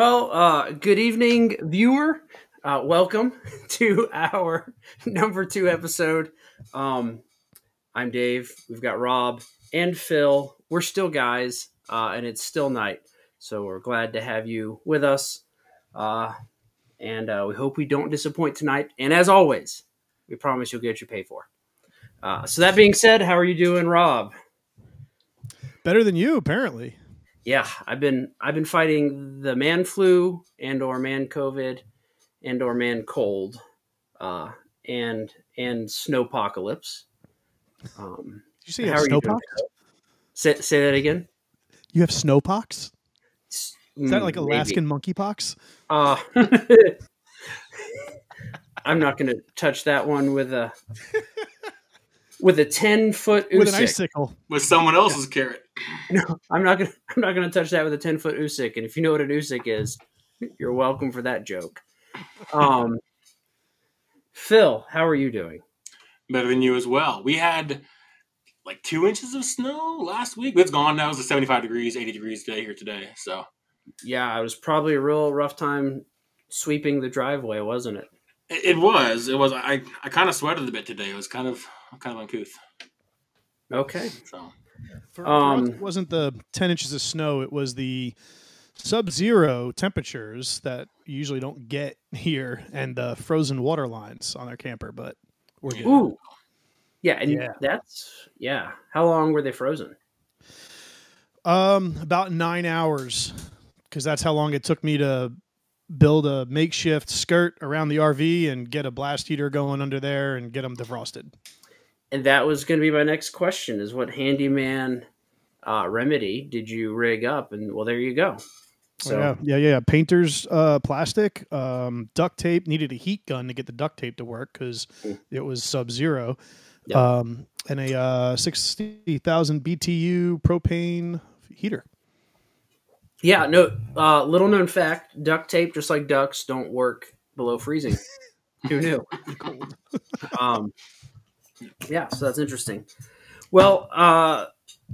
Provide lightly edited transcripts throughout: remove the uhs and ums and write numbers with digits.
Well, good evening, viewer. Welcome to our number 2 episode. I'm Dave. We've got Rob and Phil. We're still guys, and it's still night. So we're glad to have you with us. And we hope we don't disappoint tonight. And as always, we promise you'll get what you pay for. So that being said, how are you doing, Rob? Better than you, apparently. Yeah, I've been fighting the man flu and/or man COVID and/or man cold, and snowpocalypse. Did you say you have snowpox? Say that again. You have snowpox? Is that like Alaskan monkeypox? I'm not going to touch that one with a 10-foot Usyk. With an icicle. With someone else's carrot. No, I'm not gonna touch that with a 10-foot Usyk. And if you know what an Usyk is, you're welcome for that joke. Phil, how are you doing? Better than you as well. We had like 2 inches of snow last week. It's gone now. It was 75 degrees, 80 degrees today here today. So yeah, it was probably a real rough time sweeping the driveway, wasn't it? It was. I kind of sweated a bit today. It was kind of uncouth. Okay. So for us, it wasn't the 10 inches of snow. It was the sub-zero temperatures that you usually don't get here, and the frozen water lines on our camper. But we're good. Ooh. Yeah, and yeah. That's how long were they frozen? About 9 hours, because that's how long it took me to build a makeshift skirt around the RV and get a blast heater going under there and get them defrosted. And that was going to be my next question, is what handyman remedy did you rig up? And well, there you go. So yeah. Painter's plastic, duct tape. Needed a heat gun to get the duct tape to work because it was sub-zero. Yep. And a 60,000 BTU propane heater. Yeah, no, little known fact, duct tape, just like ducks, don't work below freezing. Who knew? Yeah, so that's interesting. Well,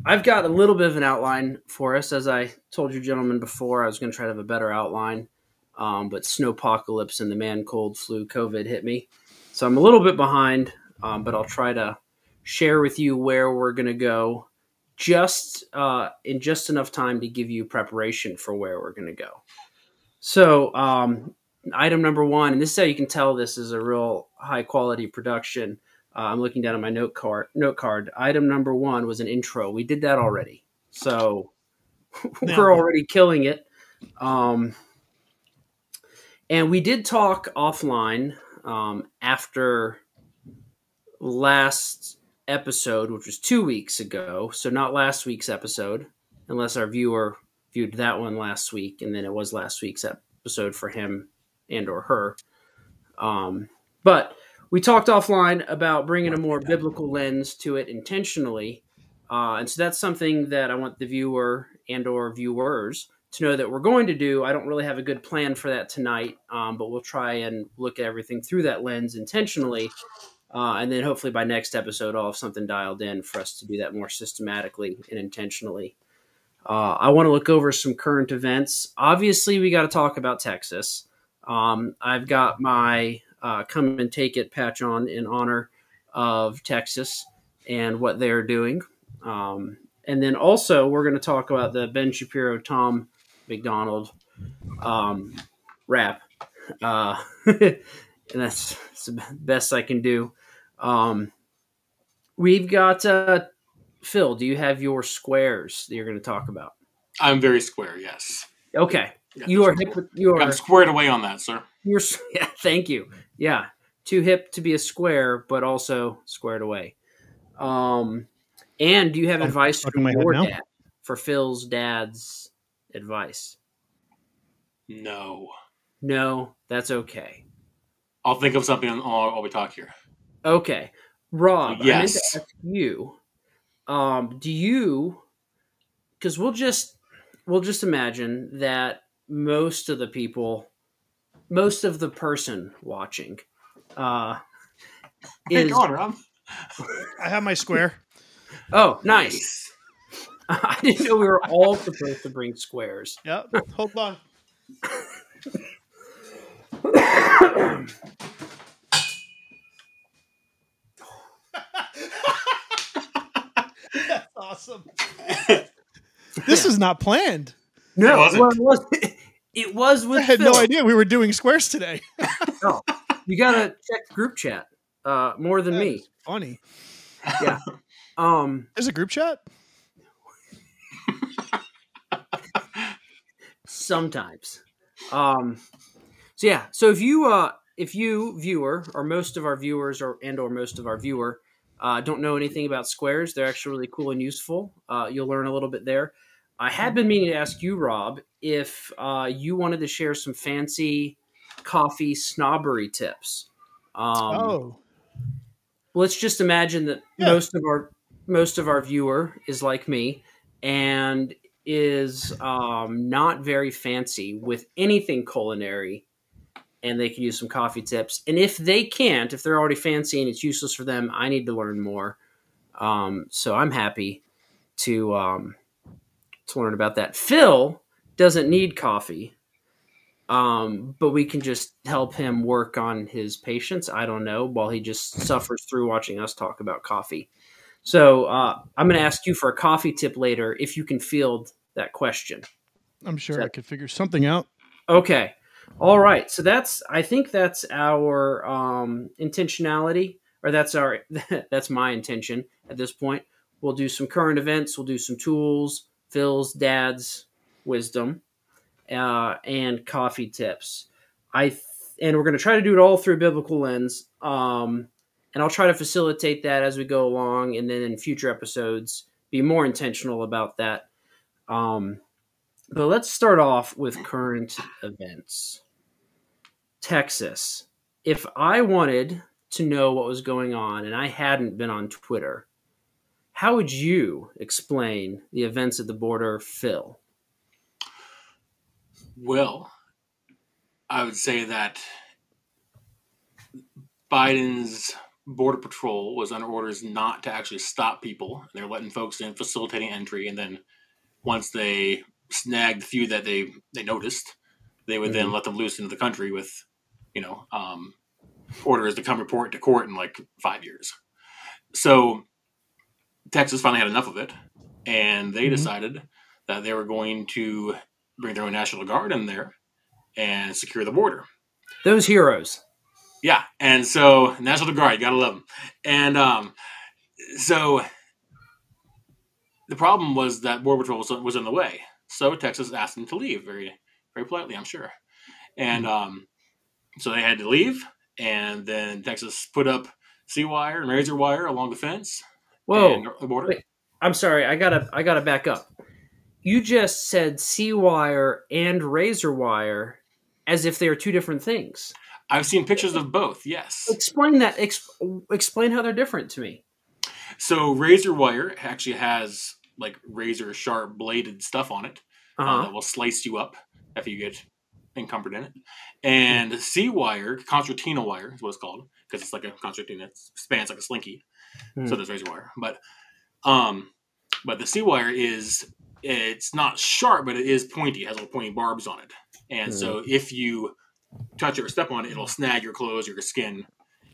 I've got a little bit of an outline for us. As I told you gentlemen before, I was going to try to have a better outline, but snowpocalypse and the man cold flu COVID hit me. So I'm a little bit behind, but I'll try to share with you where we're going to go. Just enough time to give you preparation for where we're going to go. So item number 1, and this is how you can tell this is a real high quality production. I'm looking down at my note card. Item number 1 was an intro. We did that already. So we're already killing it. And we did talk offline after last episode, which was 2 weeks ago, so not last week's episode, unless our viewer viewed that one last week, and then it was last week's episode for him and or her. But we talked offline about bringing a more biblical lens to it intentionally, and so that's something that I want the viewer and or viewers to know that we're going to do. I don't really have a good plan for that tonight, but we'll try and look at everything through that lens intentionally. And then hopefully by next episode, I'll have something dialed in for us to do that more systematically and intentionally. I want to look over some current events. Obviously, we got to talk about Texas. I've got my come and take it patch on in honor of Texas and what they're doing. And then also, we're going to talk about the Ben Shapiro, Tom MacDonald rap. And that's the best I can do. We've got Phil, do you have your squares that you're going to talk about? I'm very square, yes. Okay. Yeah, you are hip with your... I'm squared away on that, sir. Yeah, thank you. Yeah, too hip to be a square, but also squared away. And do you have advice from your dad for Phil's dad's advice? No, that's okay. I'll think of something while we talk here. Okay. Rob, yes. I meant to ask you, because we'll just imagine that most of the person watching is... Hey, go on, Rob. I have my square. Oh, nice. I didn't know we were all supposed to bring squares. Yep. Hold on. That's awesome. This is not planned. No, it was with I had Phil. No idea we were doing squares today. No, you gotta check group chat more than that me. Funny. Yeah. There's a group chat? Sometimes. So yeah. So if you viewer, or most of our viewers, or most of our viewer, don't know anything about squares, they're actually really cool and useful. You'll learn a little bit there. I had been meaning to ask you, Rob, if you wanted to share some fancy coffee snobbery tips. Let's just imagine that most of our viewer is like me and is not very fancy with anything culinary, and they can use some coffee tips. And if they can't, if they're already fancy and it's useless for them, I need to learn more. So I'm happy to learn about that. Phil doesn't need coffee, but we can just help him work on his patience, I don't know, while he just suffers through watching us talk about coffee. So I'm going to ask you for a coffee tip later if you can field that question. I'm sure I could figure something out. Okay. All right. So I think that's our intentionality, or that's my intention at this point. We'll do some current events. We'll do some tools, Phil's dad's wisdom, and coffee tips. And we're going to try to do it all through a biblical lens. And I'll try to facilitate that as we go along, and then in future episodes, be more intentional about that. But let's start off with current events. Texas. If I wanted to know what was going on and I hadn't been on Twitter, how would you explain the events at the border, Phil? Well, I would say that Biden's Border Patrol was under orders not to actually stop people. They're letting folks in, facilitating entry, and then once they snagged the few that they noticed, they would then let them loose into the country with, orders to come report to court in like 5 years. So Texas finally had enough of it, and they decided that they were going to bring their own National Guard in there and secure the border. Those heroes. Yeah, and so National Guard, you gotta love them. And so the problem was that Border Patrol was in the way. So Texas asked them to leave, very, very politely, I'm sure. And so they had to leave, and then Texas put up sea wire and razor wire along the fence. Whoa! The border. Wait, I'm sorry, I gotta back up. You just said sea wire and razor wire as if they are two different things. I've seen pictures of both, yes. Explain that. Explain how they're different to me. So razor wire actually has like razor sharp bladed stuff on it that will slice you up if you get encumbered in it. And sea wire, concertina wire is what it's called, because it's like a concertina. It spans like a slinky. So there's razor wire. But the sea wire it's not sharp, but it is pointy. It has little pointy barbs on it. And so if you touch it or step on it, it'll snag your clothes or your skin.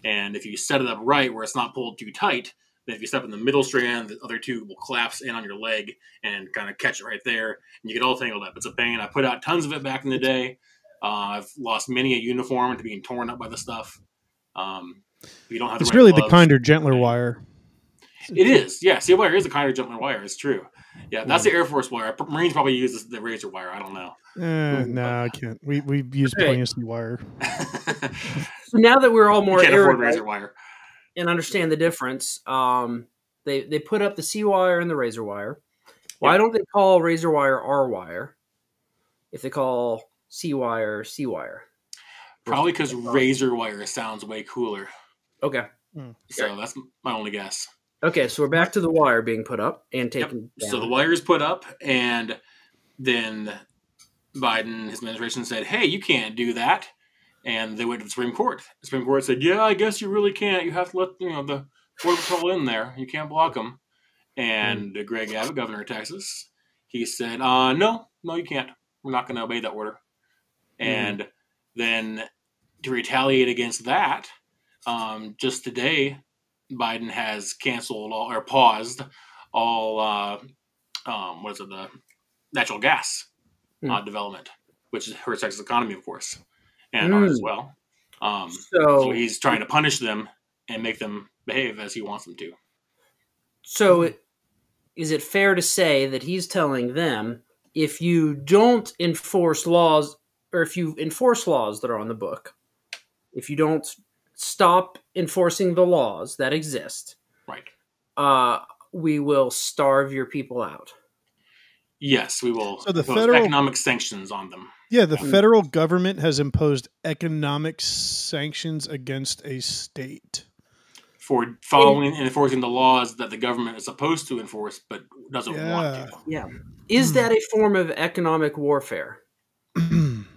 And if you set it up right where it's not pulled too tight, then if you step in the middle strand, the other two will collapse in on your leg and kind of catch it right there. And you get all tangled up. It's a pain. I put out tons of it back in the day. I've lost many a uniform to being torn up by the stuff. You don't have to. It's really gloves. The kinder, gentler wire. It is. Yeah. Sea wire is the kinder, gentler wire. It's true. Yeah. That's the Air Force wire. Marines probably use the razor wire. I don't know. No, I can't. We use plain sea wire. So now that we're all more afford razor wire and understand the difference, they put up the sea wire and the razor wire. Why don't they call razor wire R wire if they call sea wire C wire? Probably because razor wire sounds way cooler. Okay. So that's my only guess. Okay, so we're back to the wire being put up and taken down. So the wire is put up, and then Biden, his administration said, hey, you can't do that. And they went to the Supreme Court. The Supreme Court said, yeah, I guess you really can't. You have to let the Border Patrol in there. You can't block them. And Greg Abbott, governor of Texas, he said, no, you can't. We're not going to obey that order. And then to retaliate against that, just today, Biden has canceled all, or paused all, the natural gas development, which hurts Texas economy, of course, and ours as well. So he's trying to punish them and make them behave as he wants them to. So is it fair to say that he's telling them, if you don't enforce laws, or if you enforce laws that are on the book, if you don't stop enforcing the laws that exist, right, we will starve your people out? Yes, we will. So the federal economic sanctions on them. Yeah, the federal government has imposed economic sanctions against a state for following and enforcing the laws that the government is supposed to enforce but doesn't want to. Yeah. Is that a form of economic warfare?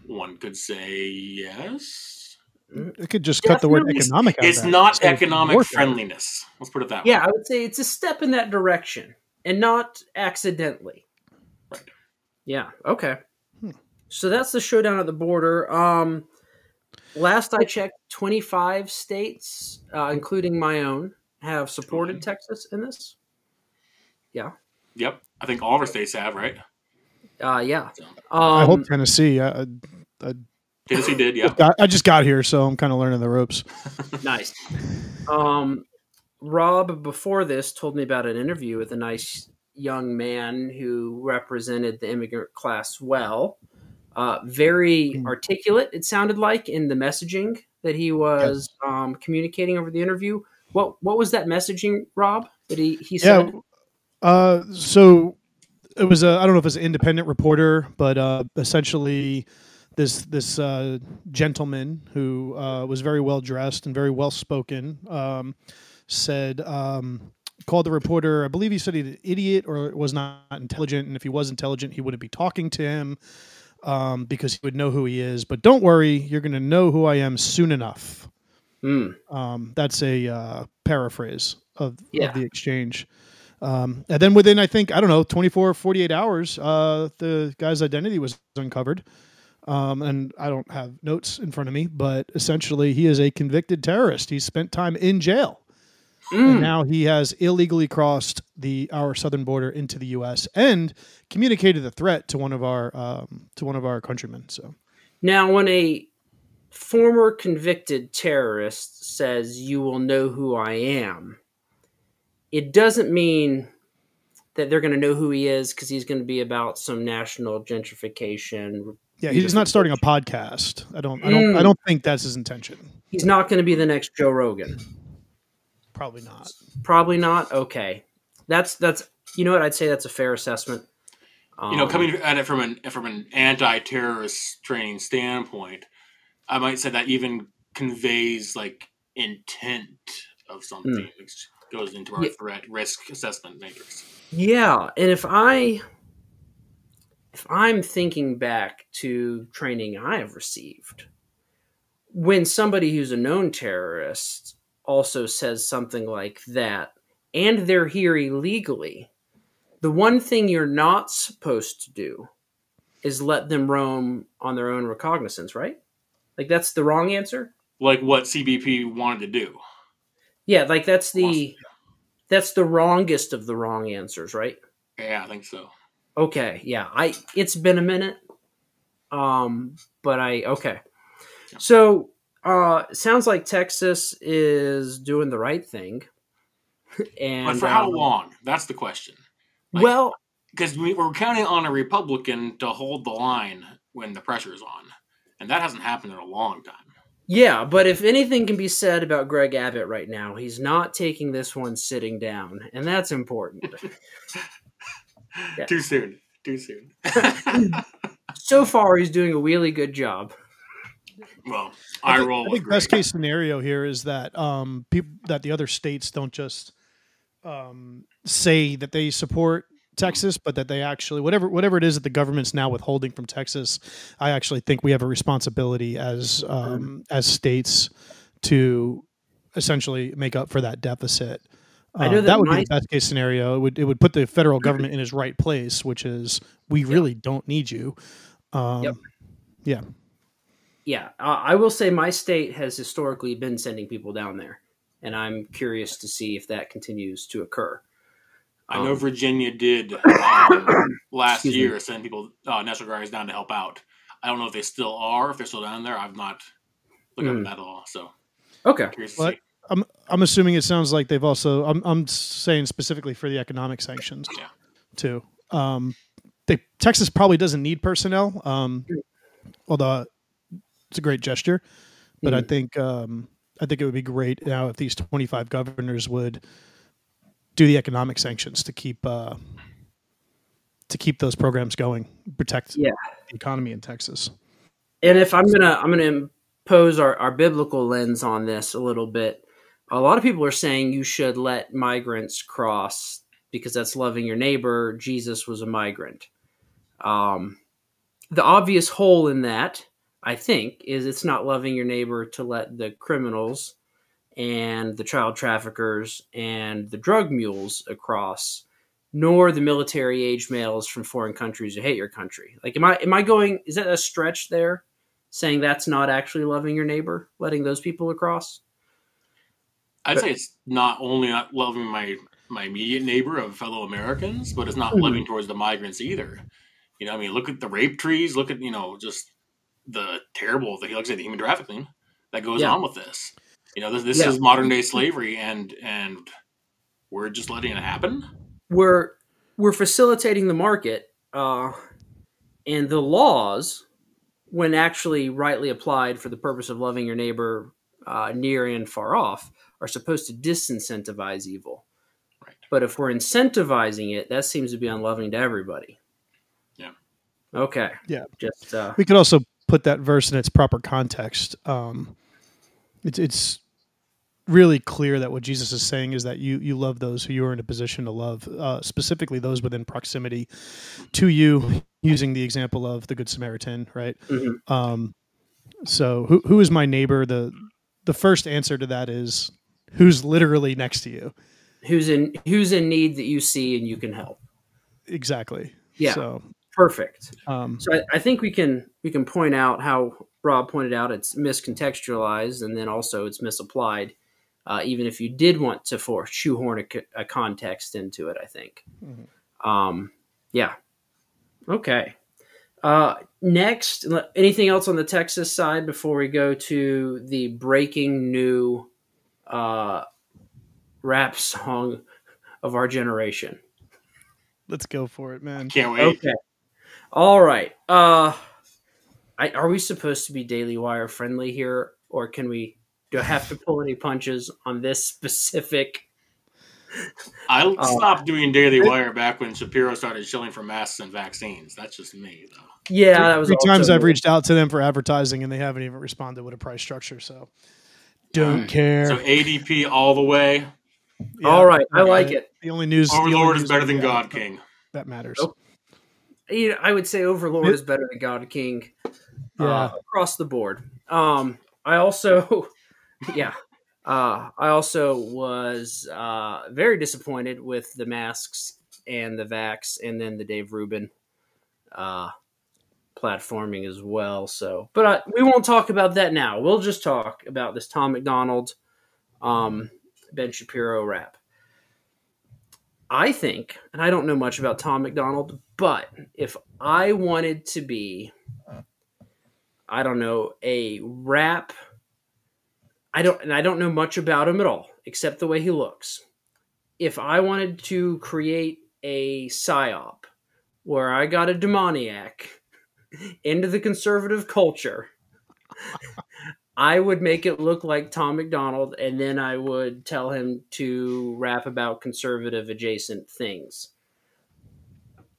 One could say yes. It could just cut the word economic out. It's not economic friendliness. Let's put it that way. Yeah, I would say it's a step in that direction and not accidentally. Right. Yeah, okay. So that's the showdown at the border. Last I checked, 25 states, including my own, have supported Texas in this. Yeah. Yep. I think all of our states have, right? Yeah. I hope Tennessee. Tennessee did, yeah. I just got here, so I'm kind of learning the ropes. Nice. Rob, before this, told me about an interview with a nice young man who represented the immigrant class well. Very articulate, it sounded like, in the messaging that he was communicating over the interview. What was that messaging, Rob, that he said? So it was I don't know if it was an independent reporter, but essentially this gentleman who was very well dressed and very well spoken said, called the reporter, I believe he said he's an idiot or was not intelligent, and if he was intelligent, he wouldn't be talking to him. Because he would know who he is, but don't worry, you're going to know who I am soon enough. That's a paraphrase of the exchange. And then within, I think, 24 or 48 hours, the guy's identity was uncovered. And I don't have notes in front of me, but essentially he is a convicted terrorist. He spent time in jail. And now he has illegally crossed our southern border into the U.S. and communicated the threat to one of our countrymen. So now, when a former convicted terrorist says, "You will know who I am," it doesn't mean that they're going to know who he is because he's going to be about some national gentrification. Yeah, he's not starting a podcast. I don't think that's his intention. He's not going to be the next Joe Rogan. Probably not. Okay. That's you know what? I'd say that's a fair assessment. Coming at it from an anti-terrorist training standpoint, I might say that even conveys like intent of something, which goes into our threat risk assessment matrix. Yeah. And if I'm thinking back to training I have received, when somebody who's a known terrorist also says something like that, and they're here illegally, the one thing you're not supposed to do is let them roam on their own recognizance, right? Like, that's the wrong answer? Like what CBP wanted to do. Yeah, like that's the wrongest of the wrong answers, right? Yeah, I think so. Okay, yeah. It's been a minute, but okay. Yeah. So... sounds like Texas is doing the right thing. And but for how long? That's the question. Like, well, because we're counting on a Republican to hold the line when the pressure is on. And that hasn't happened in a long time. Yeah, but if anything can be said about Greg Abbott right now, he's not taking this one sitting down. And that's important. Yeah. Too soon. So far, he's doing a really good job. Well, I think best case scenario here is that that the other states don't just say that they support Texas, but that they actually whatever it is that the government's now withholding from Texas. I actually think we have a responsibility as states to essentially make up for that deficit. I know that would be the best case scenario. It would put the federal government in its right place, which is we really don't need you. Yeah. yeah, I will say my state has historically been sending people down there, and I'm curious to see if that continues to occur. I know Virginia did last year send people, National Guards down to help out. I don't know if they still are, if they're still down there. I've not looked up that at all. So, okay. I'm assuming it sounds like they've also, I'm saying specifically for the economic sanctions too. Texas probably doesn't need personnel. Although it's a great gesture, but I think it would be great now if these 25 governors would do the economic sanctions to keep those programs going, protect the economy in Texas. And if I'm going to impose our biblical lens on this a little bit, a lot of people are saying you should let migrants cross because that's loving your neighbor. Jesus was a migrant. The obvious hole in that, I think, is it's not loving your neighbor to let the criminals and the child traffickers and the drug mules across, nor the military-age males from foreign countries who hate your country. Like, am I going, is that a stretch there, saying that's not actually loving your neighbor, letting those people across? I'd say it's not only not loving my immediate neighbor of fellow Americans, but it's not loving towards the migrants either. You know, I mean, look at the rape trees, look at, you know, just the terrible, the human trafficking that goes on with this. You know, this is modern day slavery, and we're just letting it happen. We're facilitating the market, and the laws, when actually rightly applied for the purpose of loving your neighbor near and far off, are supposed to disincentivize evil. Right. But if we're incentivizing it, that seems to be unloving to everybody. Yeah. Okay. Yeah. Just we could also put that verse in its proper context. It's really clear that what Jesus is saying is that you love those who you are in a position to love, specifically those within proximity to you, using the example of the Good Samaritan, right? Mm-hmm. So who is my neighbor? The first answer to that is who's literally next to you, who's in need that you see and you can help. Exactly. Yeah. So perfect. So I think we can point out how Rob pointed out it's miscontextualized, and then also it's misapplied, even if you did want to shoehorn a context into it, I think. Mm-hmm. Yeah. Okay. Next, anything else on the Texas side before we go to the breaking new rap song of our generation? Let's go for it, man. Can't wait. Okay. All right. Are we supposed to be Daily Wire friendly here, or do I have to pull any punches on this specific? I stopped doing Daily Wire back when Shapiro started shilling for masks and vaccines. That's just me, though. Yeah, that was three times I've reached out to them for advertising, and they haven't even responded with a price structure. So don't care. So ADP all the way. Yeah, all right, I like it. The only news. Overlord is better than God King. That matters. Nope. I would say Overlord is better than God King. Across the board. I also was very disappointed with the masks and the vax, and then the Dave Rubin platforming as well. So, but we won't talk about that now. We'll just talk about this Tom MacDonald, Ben Shapiro rap. I think, and I don't know much about Tom MacDonald, but if I wanted to be, I don't know, a rap. I don't know much about him at all, except the way he looks. If I wanted to create a psyop where I got a demoniac into the conservative culture, I would make it look like Tom MacDonald, and then I would tell him to rap about conservative adjacent things.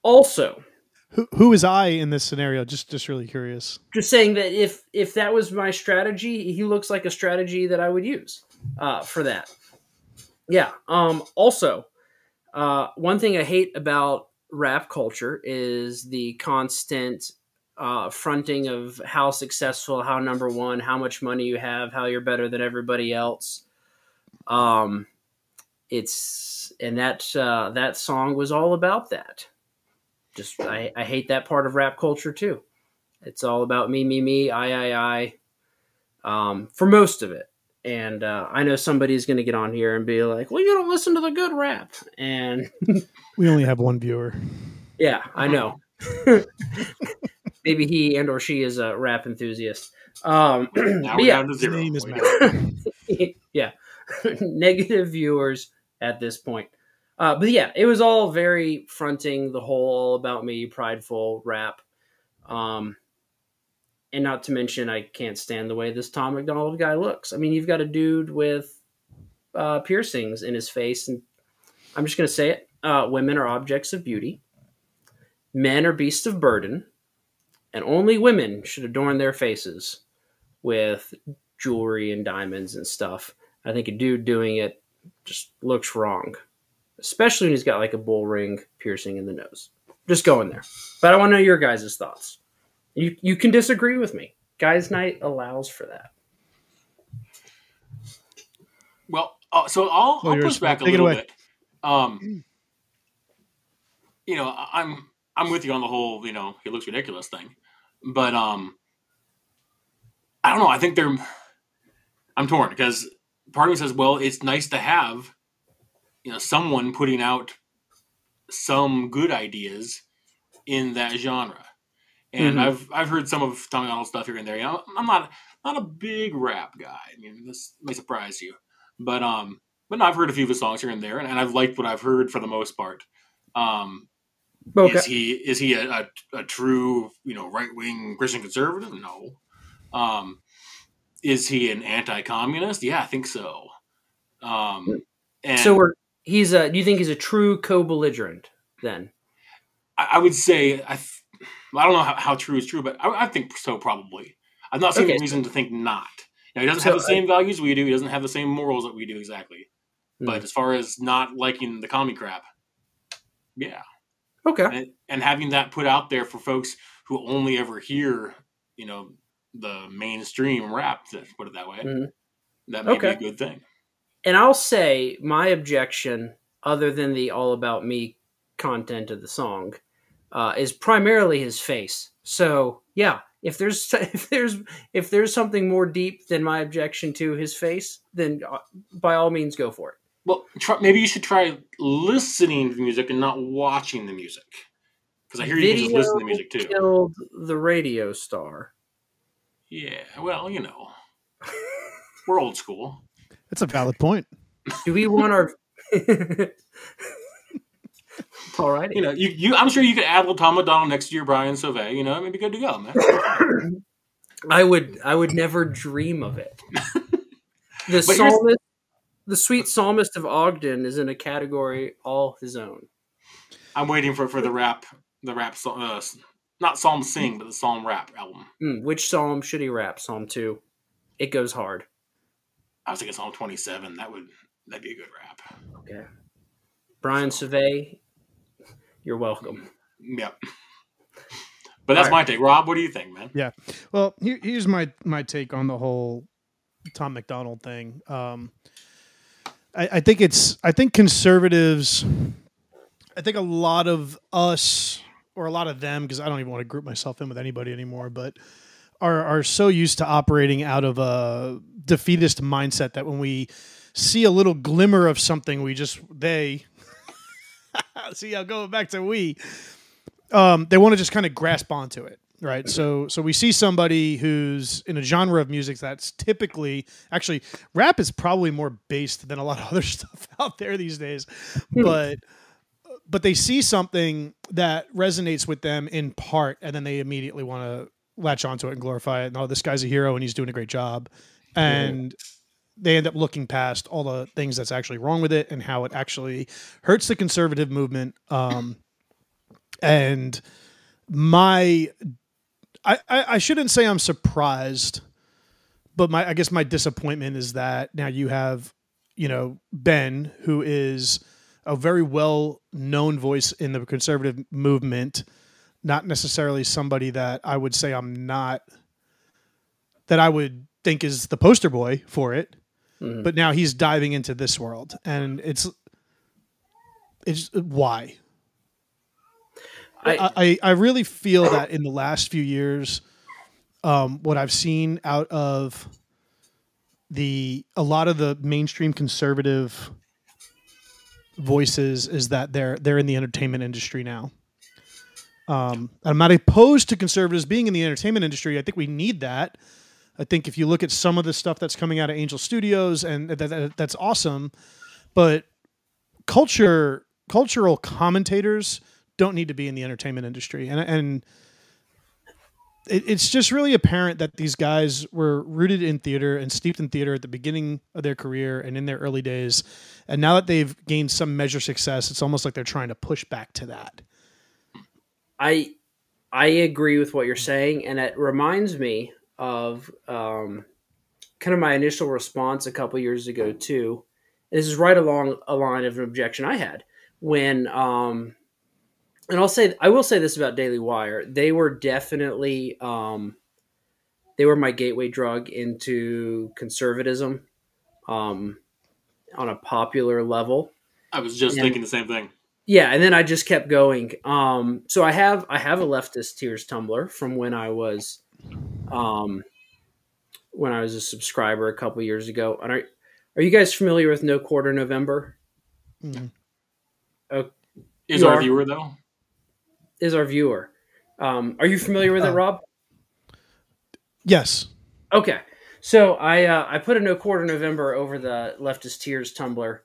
Also, who is I in this scenario? Just really curious. Just saying that if that was my strategy, he looks like a strategy that I would use for that. Yeah. Also, one thing I hate about rap culture is the constant fronting of how successful, how number one, how much money you have, how you're better than everybody else. That song was all about that. I hate that part of rap culture too. It's all about me, me, me, I, for most of it. And I know somebody's going to get on here and be like, well, you don't listen to the good rap. And we only have one viewer. Yeah, I know. Maybe he and or she is a rap enthusiast. Now we're down to zero. His name is Matt. Yeah. Negative viewers at this point. But yeah, it was all very fronting, the whole about me, prideful rap. And not to mention, I can't stand the way this Tom MacDonald guy looks. I mean, you've got a dude with piercings in his face. And I'm just going to say it. Women are objects of beauty. Men are beasts of burden. And only women should adorn their faces with jewelry and diamonds and stuff. I think a dude doing it just looks wrong. Especially when he's got like a bull ring piercing in the nose. Just going there. But I want to know your guys' thoughts. You can disagree with me. Guys' night allows for that. Well, so I'll push back a little bit. You know, I'm with you on the whole, you know, he looks ridiculous thing. But I don't know. I think I'm torn because part of me says, well, it's nice to have, you know, someone putting out some good ideas in that genre. And mm-hmm. I've heard some of Tom MacDonald's stuff here and there. You know, I'm not a big rap guy. I mean, this may surprise you, but no, I've heard a few of his songs here and there, and I've liked what I've heard for the most part. Okay. Is he a true, you know, right wing Christian conservative? No. Is he an anti-communist? Yeah, I think so. Do you think he's a true co-belligerent then? I would say I don't know how true is true, but I think so, probably. I've not seen a reason to think not. Now, he doesn't have the same values we do. He doesn't have the same morals that we do, exactly. Mm-hmm. But as far as not liking the commie crap, yeah. Okay. And having that put out there for folks who only ever hear, you know, the mainstream rap, to put it that way, mm-hmm. that may be a good thing. And I'll say my objection, other than the all about me content of the song, is primarily his face. So yeah, if there's something more deep than my objection to his face, then by all means go for it. Well, maybe you should try listening to the music and not watching the music, because I hear you just listen to music too. Killed the radio star. Yeah, well, you know, we're old school. That's a valid point. Do we want our? All right. You know, you I'm sure you could add little Tom MacDonald next to your Brian Sauve. You know, it may be good to go, man. I would never dream of it. The sweet psalmist of Ogden is in a category all his own. I'm waiting for the rap song, not Psalm Sing, but the Psalm Rap album. Which psalm should he rap? Psalm 2. It goes hard. I was thinking Psalm 27. That'd be a good rap. Okay. Brian Sauve, you're welcome. Yeah. But that's my take. Rob, what do you think, man? Yeah. Well, here's my take on the whole Tom MacDonald thing. I think conservatives, I think a lot of us or a lot of them, because I don't even want to group myself in with anybody anymore, but are so used to operating out of a defeatist mindset that when we see a little glimmer of something, see, I'm going back to they want to just kind of grasp onto it, right? So we see somebody who's in a genre of music that's typically, actually, rap is probably more based than a lot of other stuff out there these days, but they see something that resonates with them in part, and then they immediately want to latch onto it and glorify it, and this guy's a hero and he's doing a great job, and they end up looking past all the things that's actually wrong with it and how it actually hurts the conservative movement. And I shouldn't say I'm surprised, but I guess my disappointment is that now you have, you know, Ben, who is a very well-known voice in the conservative movement, not necessarily somebody that I would say I would think is the poster boy for it. But now he's diving into this world, and it's why I really feel that in the last few years, what I've seen out of a lot of the mainstream conservative voices is that they're in the entertainment industry now. I'm not opposed to conservatives being in the entertainment industry. I think we need that. I think if you look at some of the stuff that's coming out of Angel Studios, and that's awesome, but cultural commentators don't need to be in the entertainment industry. And it's just really apparent that these guys were rooted in theater and steeped in theater at the beginning of their career and in their early days. And now that they've gained some measure of success, it's almost like they're trying to push back to that. I agree with what you're saying. And it reminds me of kind of my initial response a couple years ago too. This is right along a line of an objection I had when, and I will say this about Daily Wire. They were definitely, they were my gateway drug into conservatism, on a popular level. I was just thinking the same thing. Yeah. And then I just kept going. So I have a Leftist Tears Tumblr from when I was a subscriber a couple years ago. And are you guys familiar with No Quarter November? Mm. Okay. Is our viewer though? Is our viewer. Are you familiar with it, Rob? Yes. Okay. So I put a No Quarter November over the Leftist Tears Tumblr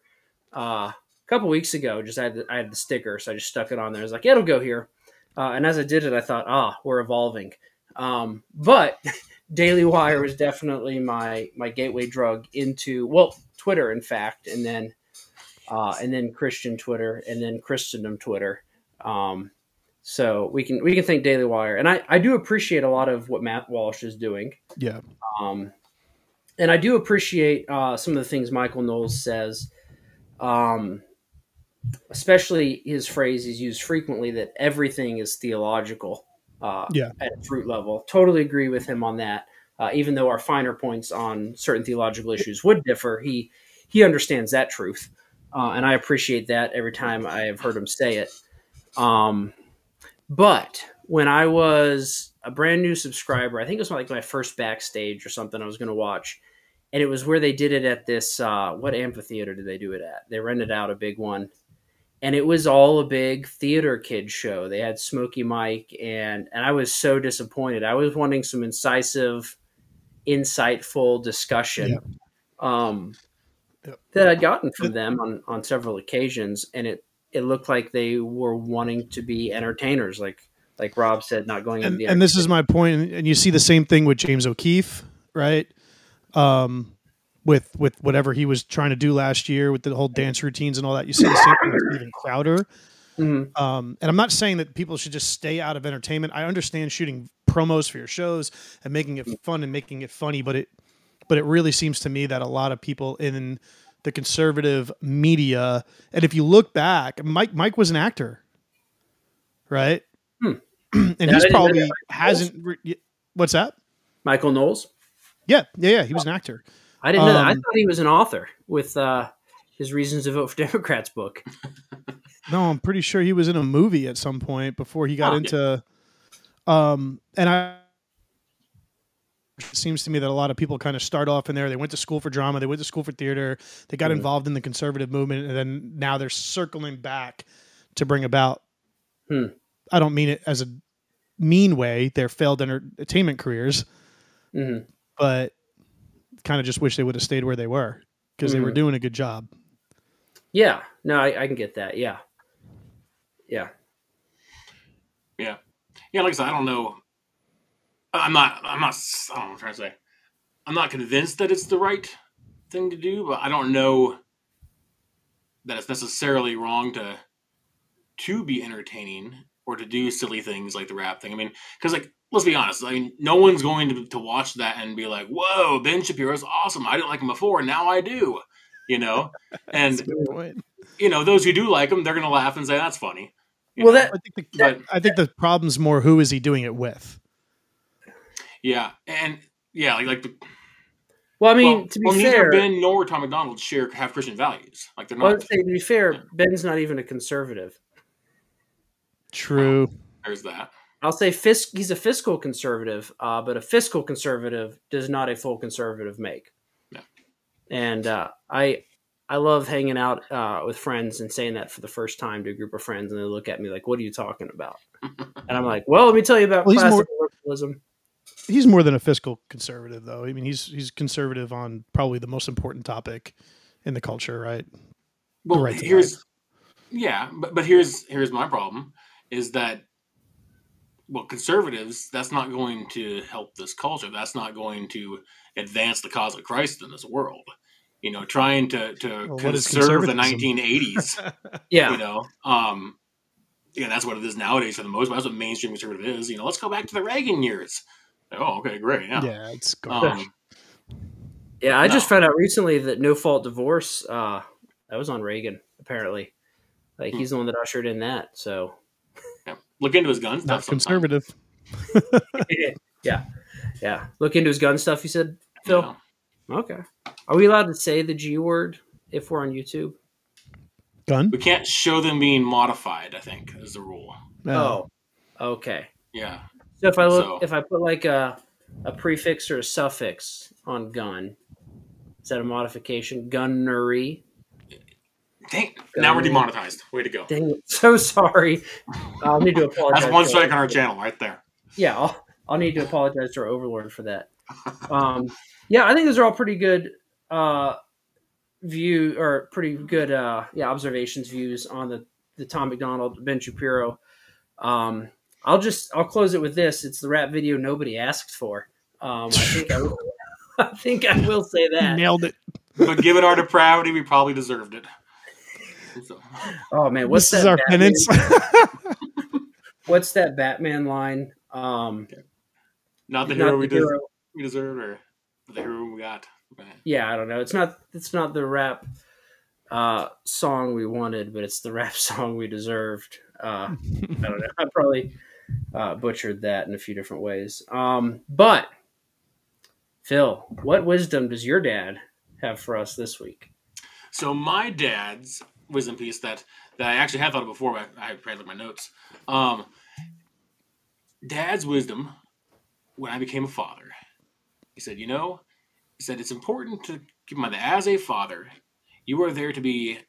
a couple weeks ago. Just I had the sticker, so I just stuck it on there. I was like, it'll go here. And as I did it, I thought, we're evolving. But Daily Wire was definitely my gateway drug into, well, Twitter, in fact, and then Christian Twitter, and then Christendom Twitter. So we can thank Daily Wire. And I do appreciate a lot of what Matt Walsh is doing. Yeah. And I do appreciate some of the things Michael Knowles says, especially his phrase he's used frequently that everything is theological at its root level. Totally agree with him on that. Even though our finer points on certain theological issues would differ, he understands that truth. And I appreciate that every time I have heard him say it. But when I was a brand new subscriber, I think it was like my first Backstage or something I was going to watch. And it was where they did it at this, what amphitheater did they do it at? They rented out a big one. And it was all a big theater kid show. They had Smokey Mike. And I was so disappointed. I was wanting some incisive, insightful discussion. Yeah. That I'd gotten from them on several occasions, and it looked like they were wanting to be entertainers, like Rob said, not going into the entertainment. And this is my point, and you see the same thing with James O'Keefe, right? With whatever he was trying to do last year with the whole dance routines and all that. You see the same thing with Steven Crowder. Mm-hmm. And I'm not saying that people should just stay out of entertainment. I understand shooting promos for your shows and making it fun and making it funny, but it really seems to me that a lot of people in the conservative media, and if you look back, Mike was an actor, right? Hmm. And he's probably hasn't. What's that? Michael Knowles. Yeah. He was an actor. I didn't know that. I thought he was an author with his Reasons to Vote for Democrats book. No, I'm pretty sure he was in a movie at some point before he got into. Yeah. It seems to me that a lot of people kind of start off in there. They went to school for drama. They went to school for theater. They got involved in the conservative movement. And then now they're circling back to bring about, I don't mean it as a mean way, their failed entertainment careers, but kind of just wish they would have stayed where they were because they were doing a good job. Yeah, no, I can get that. Yeah. Like I said, I don't know. I don't know what I'm trying to say. I'm not convinced that it's the right thing to do, but I don't know that it's necessarily wrong to be entertaining or to do silly things like the rap thing. I mean, because let's be honest. I mean, no one's going to watch that and be like, "Whoa, Ben Shapiro's awesome. I didn't like him before, and now I do." You know, and those who do like him, they're going to laugh and say that's funny. I think the problem's more who is he doing it with. Yeah, and yeah, to be fair, neither Ben nor Tom MacDonald have Christian values. Like they're not. To be fair, Ben's not even a conservative. True. There's that. I'll say he's a fiscal conservative, but a fiscal conservative does not a full conservative make. No. And I love hanging out with friends and saying that for the first time to a group of friends, and they look at me like, "What are you talking about?" And I'm like, "Well, let me tell you about classic liberalism." He's more than a fiscal conservative, though. I mean, he's conservative on probably the most important topic in the culture, right? Well, right here's my problem is that, well, conservatives, that's not going to help this culture. That's not going to advance the cause of Christ in this world. You know, trying to conserve the 1980s. Yeah. You know, yeah, that's what it is nowadays for the most part. That's what mainstream conservative is. You know, let's go back to the Reagan years. Oh, okay, great. Yeah, yeah, it's garbage. Yeah, I just found out recently that no-fault divorce, that was on Reagan, apparently. Like, he's the one that ushered in that, so. Yeah. Look into his gun stuff. Not conservative. Yeah, yeah. Look into his gun stuff, you said, Phil? Yeah. Okay. Are we allowed to say the G word if we're on YouTube? Gun? We can't show them being modified, I think, is the rule. No. Oh, okay. Yeah. So if I if I put like a prefix or a suffix on gun, is that a modification? Gunnery. Dang, now we're demonetized. Way to go. Dang it. So sorry. I'll need to apologize. That's one strike on our channel right there. Yeah, I'll need to apologize to our overlord for that. Yeah, I think those are all pretty good observations, views on the Tom MacDonald, Ben Shapiro. I'll close it with this. It's the rap video nobody asked for. I think I will say that. Nailed it. But given our depravity, we probably deserved it. So. Oh man, this is our penance. What's that Batman line? Not the hero we deserve, or the hero we got. Yeah, I don't know. It's not the rap song we wanted, but it's the rap song we deserved. I don't know. I probably butchered that in a few different ways. But Phil, what wisdom does your dad have for us this week? So my dad's wisdom piece that I actually had thought of before, but I had looked at my notes. Dad's wisdom, when I became a father, he said, it's important to keep in mind that as a father, you are there to be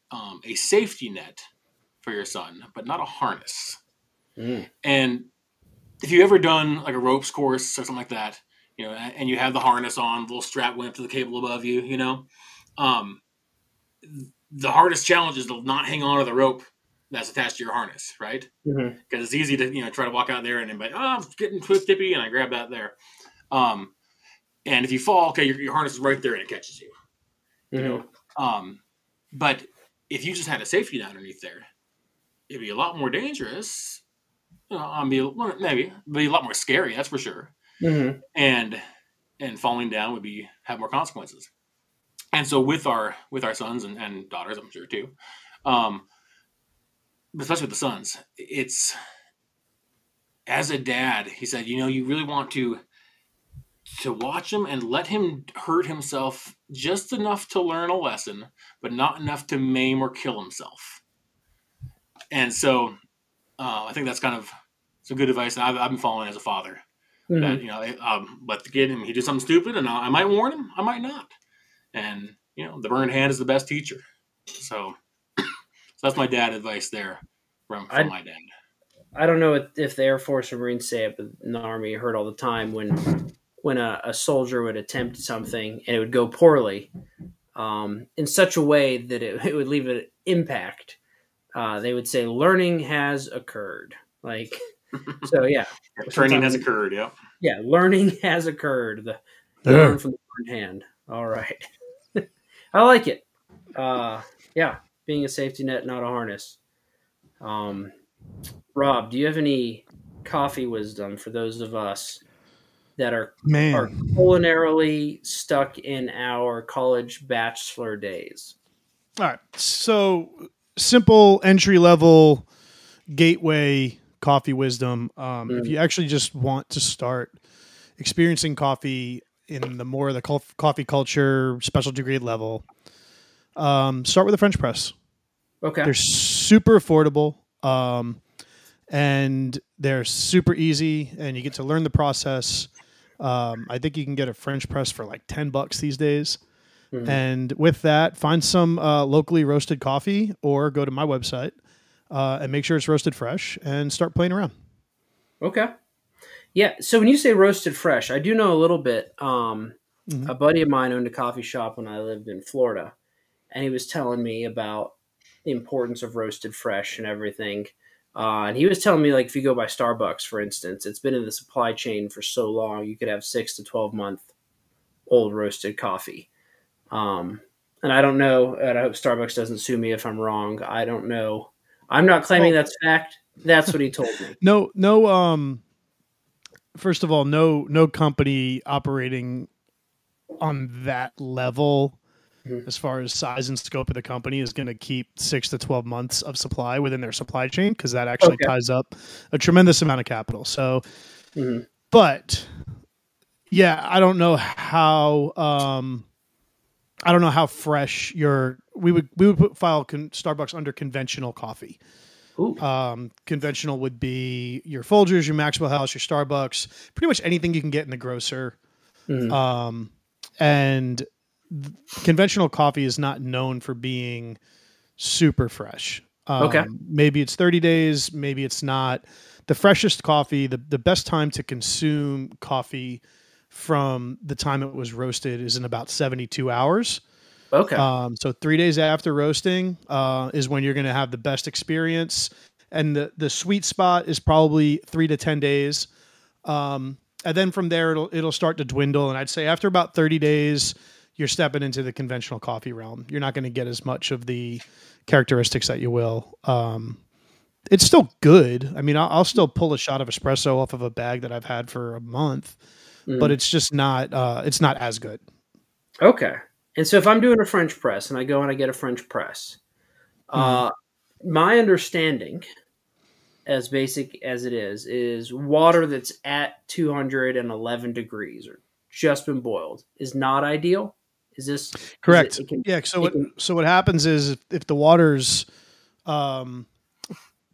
a safety net for your son, but not a harness. Mm. And if you've ever done like a ropes course or something like that, and you have the harness on, little strap went up to the cable above you, the hardest challenge is to not hang on to the rope that's attached to your harness, right? Because it's easy to, try to walk out there and be like, oh, I'm getting twisty, and I grab that there. And if you fall, okay, your harness is right there and it catches you. Mm-hmm. But if you just had a safety net underneath there, it'd be a lot more dangerous. It'd be a lot more scary, that's for sure. Mm-hmm. And falling down would have more consequences. And so with our sons and daughters, I'm sure too, especially with the sons, it's as a dad, he said, you really want to watch him and let him hurt himself just enough to learn a lesson, but not enough to maim or kill himself. And so I think that's kind of some good advice that I've been following as a father. Mm-hmm. That let the kid, he do something stupid, and I might warn him, I might not. And, the burned hand is the best teacher. So that's my dad advice there from my dad. I don't know if the Air Force or Marines say it, but in the Army, you heard all the time when a soldier would attempt something and it would go poorly in such a way that it would leave an impact, they would say, learning has occurred. Like, so yeah. Training has occurred, yeah. Yeah, learning has occurred. Learn from the burned hand. All right. I like it. Yeah, being a safety net, not a harness. Rob, do you have any coffee wisdom for those of us that are culinarily stuck in our college bachelor days? All right. So simple entry-level gateway coffee wisdom. If you actually just want to start experiencing coffee in the more of the coffee culture, specialty grade level, start with a French press. Okay. They're super affordable. and they're super easy, and you get to learn the process. I think you can get a French press for like $10 these days. Mm-hmm. And with that, find some locally roasted coffee, or go to my website and make sure it's roasted fresh and start playing around. Okay. Yeah. So when you say roasted fresh, I do know a little bit. A buddy of mine owned a coffee shop when I lived in Florida, and he was telling me about the importance of roasted fresh and everything. And he was telling me, like, if you go by Starbucks, for instance, it's been in the supply chain for so long, you could have 6 to 12 month old roasted coffee. And I don't know, and I hope Starbucks doesn't sue me if I'm wrong. I don't know. I'm not claiming that's fact. That's what he told me. No. First of all, no company operating on that level, as far as size and scope of the company, is going to keep 6 to 12 months of supply within their supply chain, because that actually ties up a tremendous amount of capital. So, but yeah, I don't know how. I don't know how fresh your we would file Starbucks under conventional coffee. Conventional would be your Folgers, your Maxwell House, your Starbucks, pretty much anything you can get in the grocer. And conventional coffee is not known for being super fresh. Maybe it's 30 days. Maybe it's not. The freshest coffee, the best time to consume coffee from the time it was roasted is in about 72 hours. So 3 days after roasting is when you're going to have the best experience. And the sweet spot is probably 3 to 10 days. And then from there, it'll start to dwindle. And I'd say after about 30 days, you're stepping into the conventional coffee realm. You're not going to get as much of the characteristics that you will. It's still good. I mean, I'll still pull a shot of espresso off of a bag that I've had for a month, but it's just not, it's not as good. Okay. And so if I'm doing a French press and I go and I get a French press, my understanding, as basic as it is water that's at 211 degrees or just been boiled is not ideal. Is this correct? So what happens is if the water's, so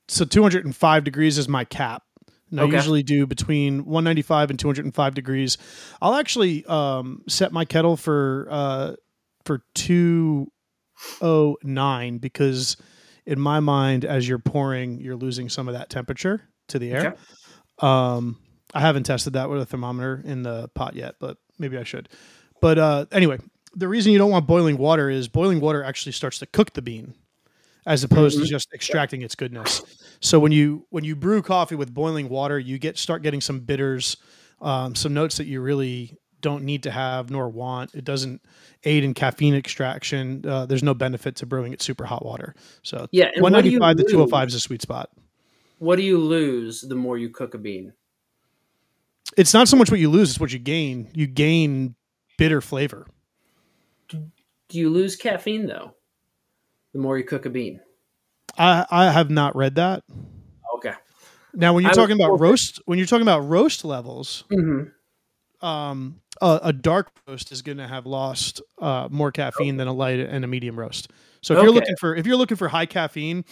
205 degrees is my cap. And I usually do between 195 and 205 degrees. I'll actually set my kettle for 209, because in my mind, as you're pouring, you're losing some of that temperature to the air. I haven't tested that with a thermometer in the pot yet, but maybe I should. But anyway, the reason you don't want boiling water is boiling water actually starts to cook the bean, as opposed to just extracting its goodness. So when you brew coffee with boiling water, you start getting some bitters, some notes that you really don't need to have nor want. It doesn't aid in caffeine extraction. There's no benefit to brewing it super hot water. So 195 to 205 is a sweet spot. What do you lose the more you cook a bean? It's not so much what you lose, it's what you gain. You gain bitter flavor. Do you lose caffeine, though, the more you cook a bean? I have not read that. Okay. Now, when you're talking about roast, levels, a dark roast is going to have lost more caffeine than a light and a medium roast. So if you're looking for high caffeine,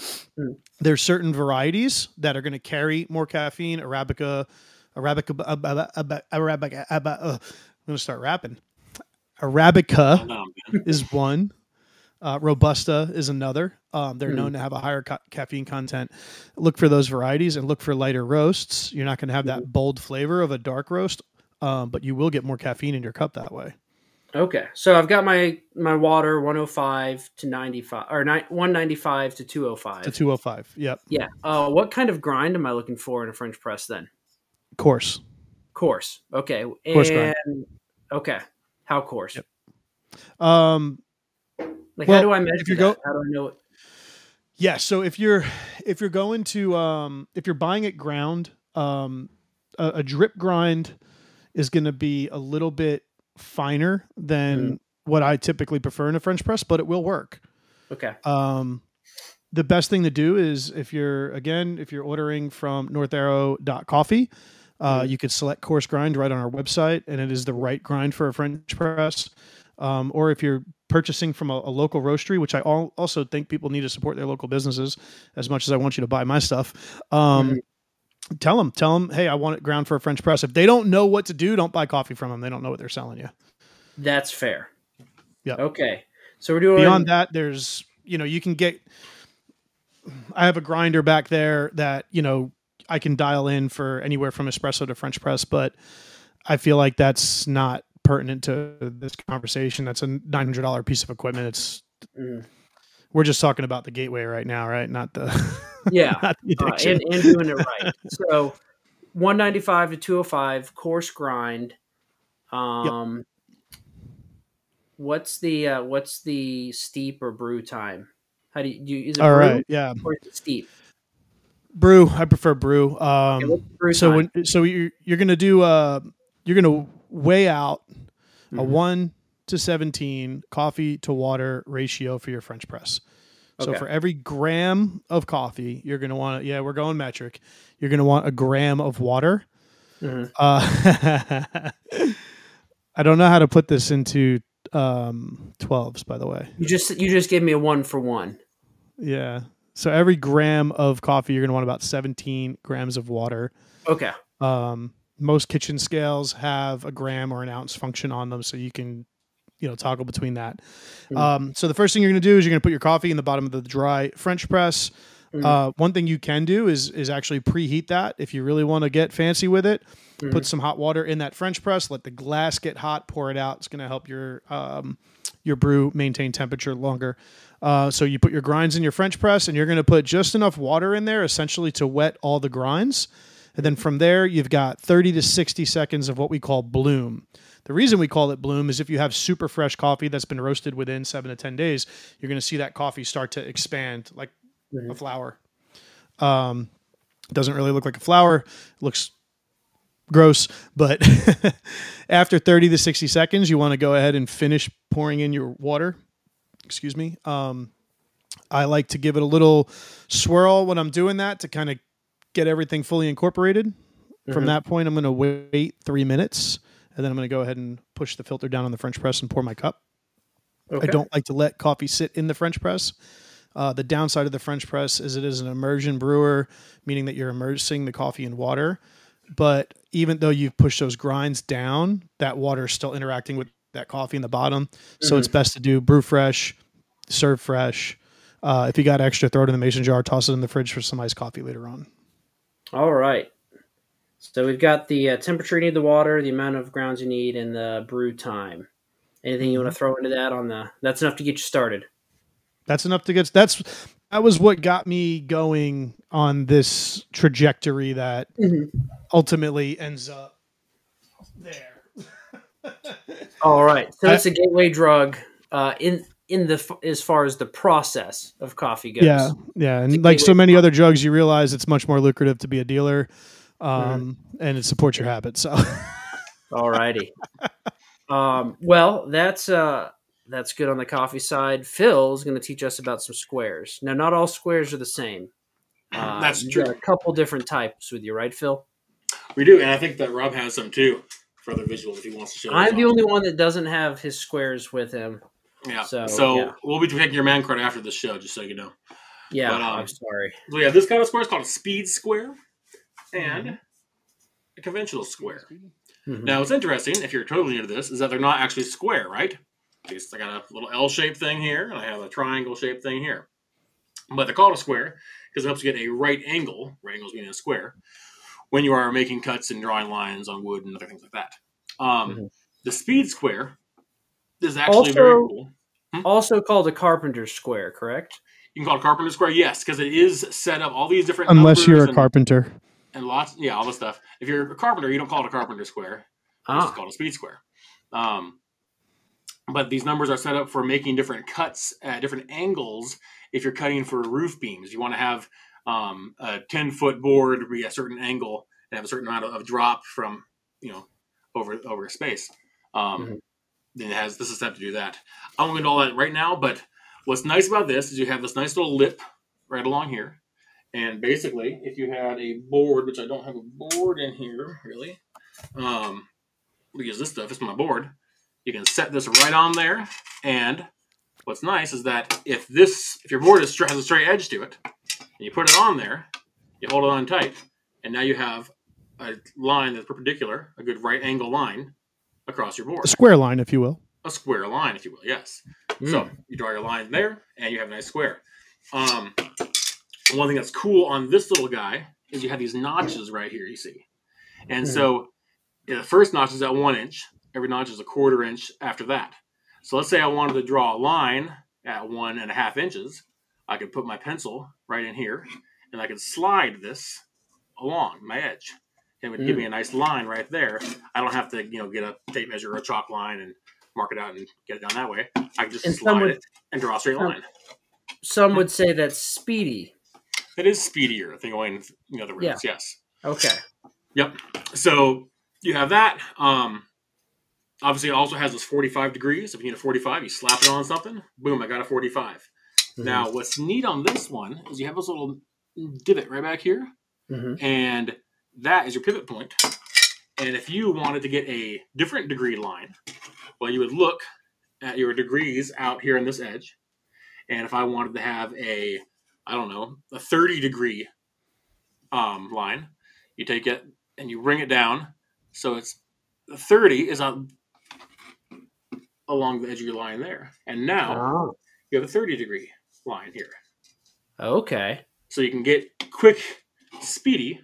there's certain varieties that are going to carry more caffeine. Arabica. I'm going to start rapping. Arabica is one. Robusta is another. They're known to have a higher caffeine content. Look for those varieties and look for lighter roasts. You're not going to have that bold flavor of a dark roast, but you will get more caffeine in your cup that way. Okay. So I've got my water 105 to 95 or 195 to 205. To 205. Yep. Yeah. What kind of grind am I looking for in a French press then? Coarse. Okay. And coarse grind. Okay. How coarse? Yep. How do I measure that? How do I know it? Yeah, so if you're going to if you're buying it ground, a drip grind is going to be a little bit finer than what I typically prefer in a French press, but it will work. Okay. The best thing to do is if you're ordering from northarrow.coffee, you could select coarse grind right on our website, and it is the right grind for a French press. Or if you're purchasing from a local roastery, which I also think people need to support their local businesses as much as I want you to buy my stuff. Tell them, hey, I want it ground for a French press. If they don't know what to do, don't buy coffee from them. They don't know what they're selling you. That's fair. Yeah. Okay. So we're doing beyond that. There's, you can get, I have a grinder back there that, I can dial in for anywhere from espresso to French press, but I feel like that's not pertinent to this conversation. That's a $900 piece of equipment. We're just talking about the gateway right now, right? Not the not the addiction. And doing it right. So 195 to 205 coarse grind. Yep. What's the steep or brew time? How do you is it all brew? Right? Yeah. Or is it steep? Brew. I prefer brew. You're going to do you're going to weigh out a 1:17 coffee to water ratio for your French press. Okay. So for every gram of coffee, you're going to want, we're going metric. You're going to want a gram of water. Mm-hmm. I don't know how to put this into 12s, by the way. You just gave me a 1-for-1. Yeah. So every gram of coffee, you're going to want about 17 grams of water. Okay. Most kitchen scales have a gram or an ounce function on them, so you can, toggle between that. Mm-hmm. So the first thing you're going to do is you're going to put your coffee in the bottom of the dry French press. Mm-hmm. One thing you can do is actually preheat that if you really want to get fancy with it. Mm-hmm. Put some hot water in that French press. Let the glass get hot. Pour it out. It's going to help your brew maintain temperature longer. So you put your grinds in your French press, and you're going to put just enough water in there essentially to wet all the grinds. And then from there, you've got 30 to 60 seconds of what we call bloom. The reason we call it bloom is if you have super fresh coffee that's been roasted within 7 to 10 days, you're going to see that coffee start to expand like a flower. It doesn't really look like a flower. It looks gross, but after 30 to 60 seconds, you want to go ahead and finish pouring in your water. Excuse me. I like to give it a little swirl when I'm doing that to kind of get everything fully incorporated. From that point, I'm going to wait 3 minutes, and then I'm going to go ahead and push the filter down on the French press and pour my cup. Okay. I don't like to let coffee sit in the French press. The downside of the French press is it is an immersion brewer, meaning that you're immersing the coffee in water. But even though you've pushed those grinds down, that water is still interacting with that coffee in the bottom. Mm-hmm. So it's best to do brew fresh, serve fresh. If you got extra, throw it in the mason jar, toss it in the fridge for some iced coffee later on. All right. So we've got the temperature you need, the water, the amount of grounds you need, and the brew time. Anything you want to throw into that that's enough to get you started. That was what got me going on this trajectory that ultimately ends up there. All right. So that's a gateway drug as far as the process of coffee goes. Yeah. And like so many other drugs, you realize it's much more lucrative to be a dealer, and it supports your habits. So. All righty. Well, that's good on the coffee side. Phil is going to teach us about some squares. Now, not all squares are the same. That's true. A couple different types with you, right, Phil? We do. And I think that Rob has some too for other visuals if he wants to show. I'm the only one that doesn't have his squares with him. Yeah. So we'll be taking your man card after the show, just so you know. Yeah, but, I'm sorry. So yeah, this kind of square is called a speed square and a conventional square. Mm-hmm. Now, what's interesting, if you're totally into this, is that they're not actually square, right? Because I got a little L-shaped thing here, and I have a triangle-shaped thing here. But they're called a square because it helps you get a right angle, right angles being a square, when you are making cuts and drawing lines on wood and other things like that. The speed square is actually very cool. Also called a carpenter's square, correct? You can call it a carpenter's square, yes, because it is set up all these different numbers. Unless you're a carpenter. And all this stuff. If you're a carpenter, you don't call it a carpenter's square. It's called a speed square. But these numbers are set up for making different cuts at different angles if you're cutting for roof beams. You want to have a 10-foot board be a certain angle and have a certain amount of drop from, over space. It has this is set to do that. I won't get into all that right now, but what's nice about this is you have this nice little lip right along here. And basically, if you had a board, which I don't have a board in here, really, because this stuff is my board, you can set this right on there. And what's nice is that if your board has a straight edge to it, and you put it on there, you hold it on tight, And now you have a line that's perpendicular, a good right angle line across your board. A square line, if you will. A square line, if you will, yes. Mm. So you draw your line there, and you have a nice square. One thing that's cool on this little guy is you have these notches right here, you see. And so the first notch is at 1 inch. Every notch is a quarter inch after that. So let's say I wanted to draw a line at 1.5 inches. I could put my pencil right in here, and I could slide this along my edge. It would give me a nice line right there. I don't have to, you know, get a tape measure or a chalk line and mark it out and get it down that way. I can just slide it and draw a straight line. Some would say that's speedy. It is speedier, I think, going the other routes, yes. Okay. Yep. So you have that. Obviously, it also has this 45 degrees. If you need a 45, you slap it on something. Boom, I got a 45. Mm-hmm. Now, what's neat on this one is you have this little divot right back here. Mm-hmm. And that is your pivot point. And if you wanted to get a different degree line, well, you would look at your degrees out here on this edge. And if I wanted to have a, I don't know, a 30 degree line, you take it and you bring it down. So it's 30 is out along the edge of your line there. And now you have a 30 degree line here. Okay. So you can get quick, speedy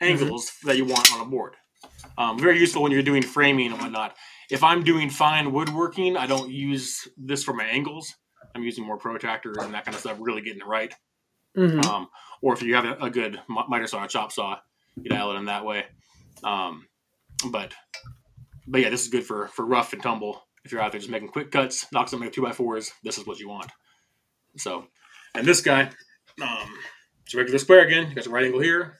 angles that you want on a board. Very useful when you're doing framing and whatnot. If I'm doing fine woodworking, I don't use this for my angles. I'm using more protractors and that kind of stuff, really getting it right. Mm-hmm. Or if you have a good miter saw or chop saw, you dial it in that way. But yeah, this is good for rough and tumble. If you're out there just making quick cuts, knock something with 2x4s, this is what you want. So, and this guy, so regular square again, you got some right angle here,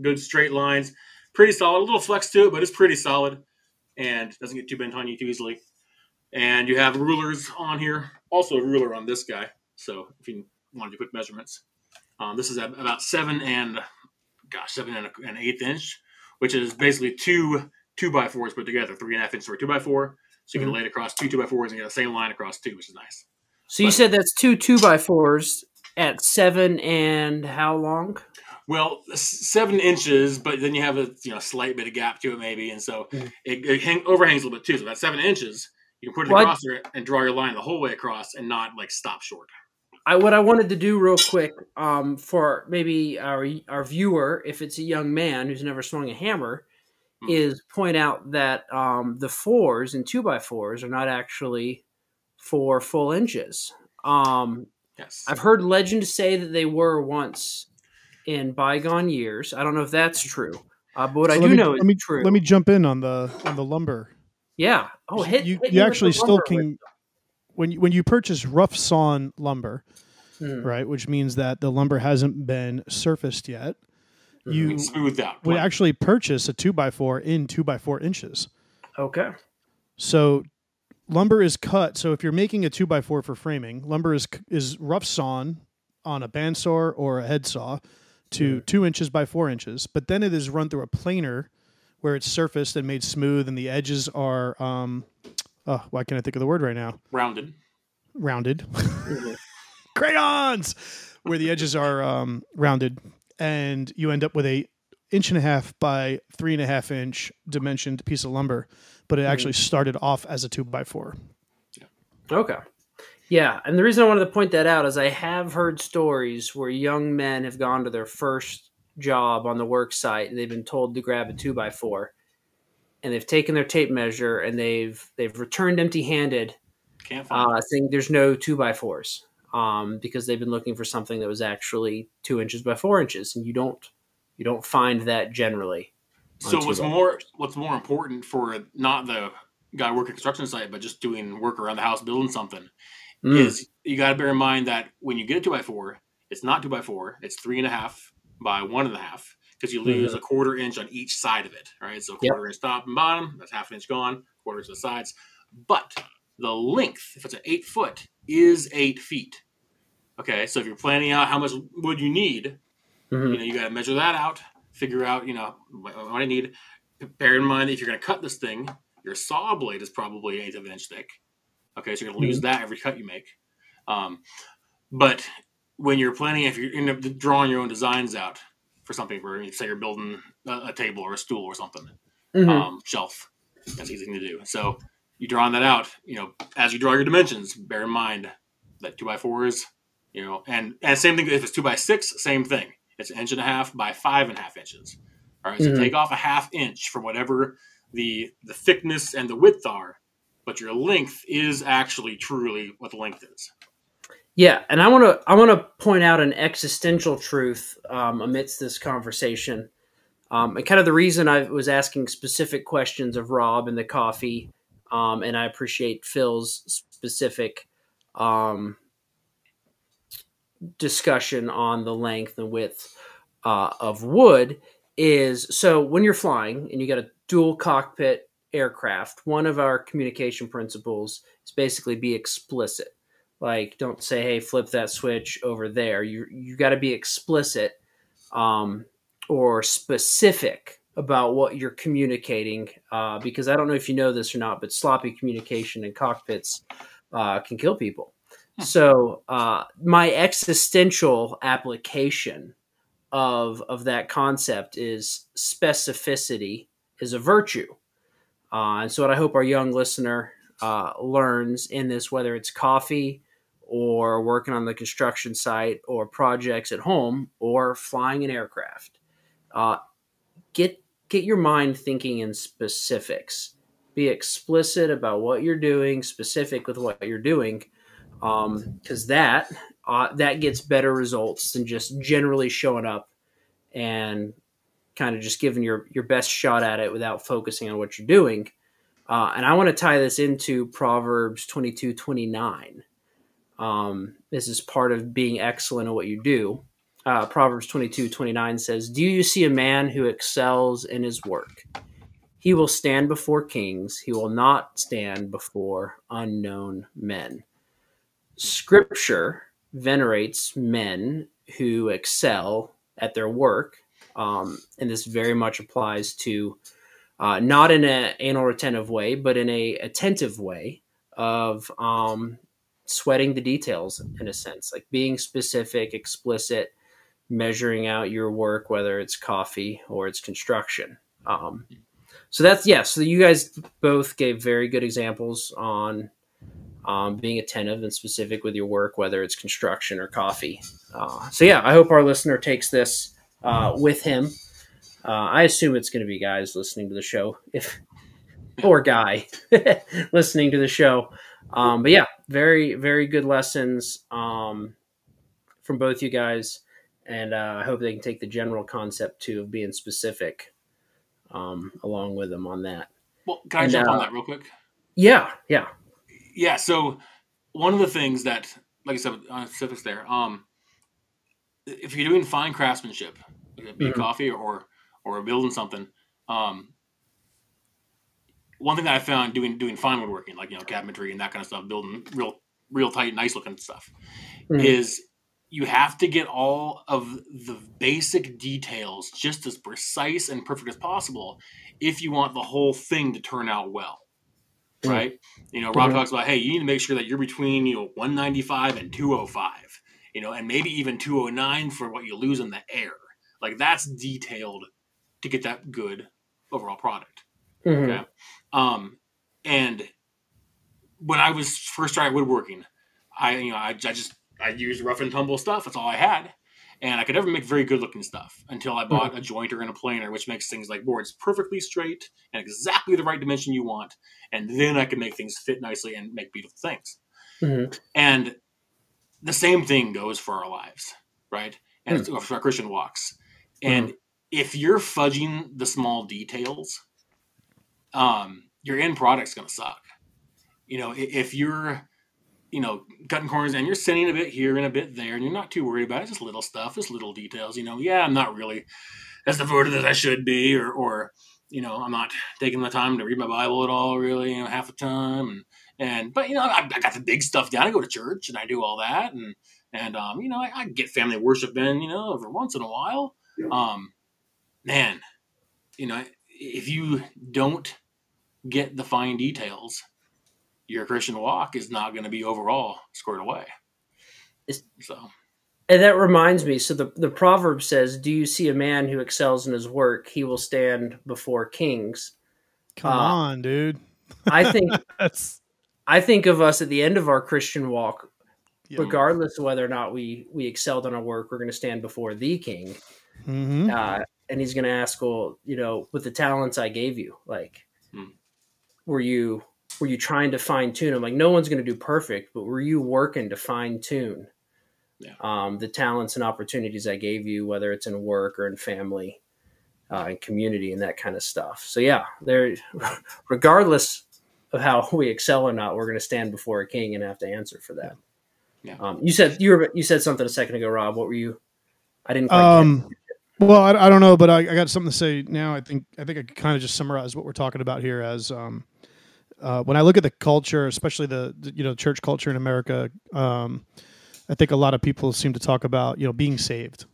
good straight lines, pretty solid, a little flex to it, but it's pretty solid and doesn't get too bent on you too easily. And you have rulers on here, also a ruler on this guy. So if you wanted to put measurements, this is about 7 1/8 inch, which is basically 2 2x4s put together, 3.5 inches for a 2x4. So you can lay it across 2 2x4s and get the same line across two, which is nice. So you said that's 2 2x4s at 7 and how long? Well, 7 inches, but then you have a slight bit of gap to it maybe, and so it overhangs a little bit too. So that's 7 inches. You can put it across there and draw your line the whole way across and not stop short. What I wanted to do real quick for maybe our viewer, if it's a young man who's never swung a hammer, is point out that the 4s and 2x4s are not actually for full inches. Yes. I've heard legend say that they were once in bygone years. I don't know if that's true, but what so I do me, know is me, true. Let me jump in on the lumber. Yeah. Oh, hit you actually still can when you purchase rough sawn lumber, right? Which means that the lumber hasn't been surfaced yet. You smooth out. Would actually purchase a 2x4 in 2x4 inches. Okay. So lumber is cut. So if you're making a 2x4 for framing, lumber is rough sawn on a bandsaw or a head saw to 2 inches by 4 inches, but then it is run through a planer, where it's surfaced and made smooth, and the edges are, why can't I think of the word right now? Rounded. Crayons! Where the edges are rounded, and you end up with a 1.5 by 3.5 inch dimensioned piece of lumber, but it actually started off as a 2x4. Yeah. Okay. Yeah, and the reason I wanted to point that out is I have heard stories where young men have gone to their first job on the work site and they've been told to grab a 2x4, and they've taken their tape measure and they've returned empty-handed, can't find saying there's no 2x4s because they've been looking for something that was actually 2 inches by 4 inches, and you don't find that generally. So what's more important for not the guy working a construction site but just doing work around the house building something is you got to bear in mind that when you get a 2x4, it's not 2x4, it's 3.5 by 1.5, because you lose a quarter inch on each side of it, right? So quarter inch top and bottom, that's 0.5 inch gone, quarter inch to the sides. But the length, if it's an 8 foot, is 8 feet. Okay, so if you're planning out how much wood you need, you got to measure that out, figure out, what I need. Bear in mind that if you're going to cut this thing, your saw blade is probably 1/8 of an inch thick. Okay, so you're going to lose that every cut you make. But when you're planning, if you end up drawing your own designs out, for something where you say you're building a table or a stool or something, shelf. That's easy to do. So you drawing that out, you know, as you draw your dimensions, bear in mind that 2x4 is, you know, and same thing if it's 2x6, same thing. It's 1.5 by 5.5 inches. All right. So take off 0.5 inch from whatever the thickness and the width are, but your length is actually truly what the length is. Yeah. And I want to point out an existential truth amidst this conversation. And kind of the reason I was asking specific questions of Rob and the coffee, and I appreciate Phil's specific discussion on the length and width of wood is, so when you're flying and you got a dual cockpit aircraft, one of our communication principles is basically be explicit. Like, don't say, hey, flip that switch over there. You got to be explicit or specific about what you're communicating, because I don't know if you know this or not, but sloppy communication in cockpits can kill people. So my existential application of that concept is specificity is a virtue. And so what I hope our young listener learns in this, whether it's coffee or working on the construction site or projects at home or flying an aircraft, get your mind thinking in specifics. Be explicit about what you're doing, specific with what you're doing, because that gets better results than just generally showing up and kind of just giving your best shot at it without focusing on what you're doing. And I want to tie this into Proverbs 22:29. This is part of being excellent at what you do. Proverbs 22:29 says, "Do you see a man who excels in his work? He will stand before kings. He will not stand before unknown men." Scripture venerates men who excel at their work. And this very much applies to not in an anal retentive way, but in a attentive way of sweating the details, in a sense, like being specific, explicit, measuring out your work, whether it's coffee or it's construction. So that's, yeah. So you guys both gave very good examples on being attentive and specific with your work, whether it's construction or coffee. So yeah, I hope our listener takes this with him. I assume it's going to be guys listening to the show, if or guy listening to the show. But yeah, very, very good lessons from both you guys. And I hope they can take the general concept too of being specific along with them on that. Well, can I jump on that real quick? Yeah. So one of the things that, like I said, on specifics there, if you're doing fine craftsmanship, be it coffee or building something. One thing that I found doing fine woodworking, like, you know, cabinetry and that kind of stuff, building real tight, nice looking stuff, is you have to get all of the basic details just as precise and perfect as possible if you want the whole thing to turn out well, right? You know, Rob talks about, hey, you need to make sure that you're between, you know, 195 and 205, you know, and maybe even 209 for what you lose in the air. Like, that's detailed to get that good overall product. Okay. And when I was first starting woodworking, I used rough and tumble stuff. That's all I had. And I could never make very good looking stuff until I bought a jointer and a planer, which makes things like boards perfectly straight and exactly the right dimension you want. And then I can make things fit nicely and make beautiful things. And the same thing goes for our lives, right? And it's for our Christian walks. And if you're fudging the small details, your end product's going to suck. You know, if you're, you know, cutting corners and you're sending a bit here and a bit there, and you're not too worried about it, just little stuff, just little details, you know, yeah, I'm not really as devoted as I should be, or, you know, I'm not taking the time to read my Bible at all, really, you know, half the time. But, you know, I got the big stuff down. I go to church and I do all that. And you know, I get family worship in, you know, every once in a while. Man, you know, if you don't get the fine details, your Christian walk is not going to be overall squared away. So And that reminds me, so the proverb says, do you see a man who excels in his work? He will stand before kings. Come on, dude. I think I think of us at the end of our Christian walk, regardless of whether or not we excelled in our work, we're going to stand before the king. Mm-hmm. And he's going to ask, well, you know, with the talents I gave you, like, were you trying to fine tune? I'm like, no one's going to do perfect, but were you working to fine tune the talents and opportunities I gave you, whether it's in work or in family and community and that kind of stuff? So yeah, there, regardless of how we excel or not, we're going to stand before a king and have to answer for that. Yeah. You said something a second ago, Rob. What were you? I didn't. Well, I don't know, but I got something to say now. I think I could kind of just summarize what we're talking about here as when I look at the culture, especially the church culture in America. I think a lot of people seem to talk about being saved.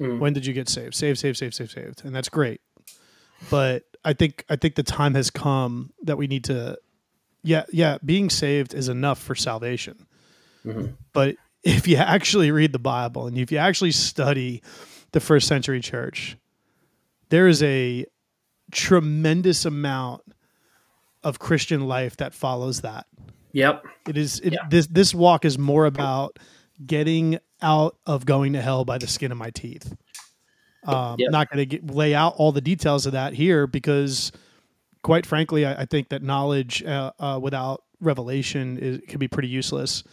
Mm. When did you get saved? Saved, and that's great. But I think the time has come that we need to, being saved is enough for salvation. Mm-hmm. But if you actually read the Bible and if you actually study the first century church, there is a tremendous amount of Christian life that follows that. Yep. This walk is more about getting out of going to hell by the skin of my teeth. I'm not going to lay out all the details of that here because, quite frankly, I think that knowledge without revelation can be pretty useless.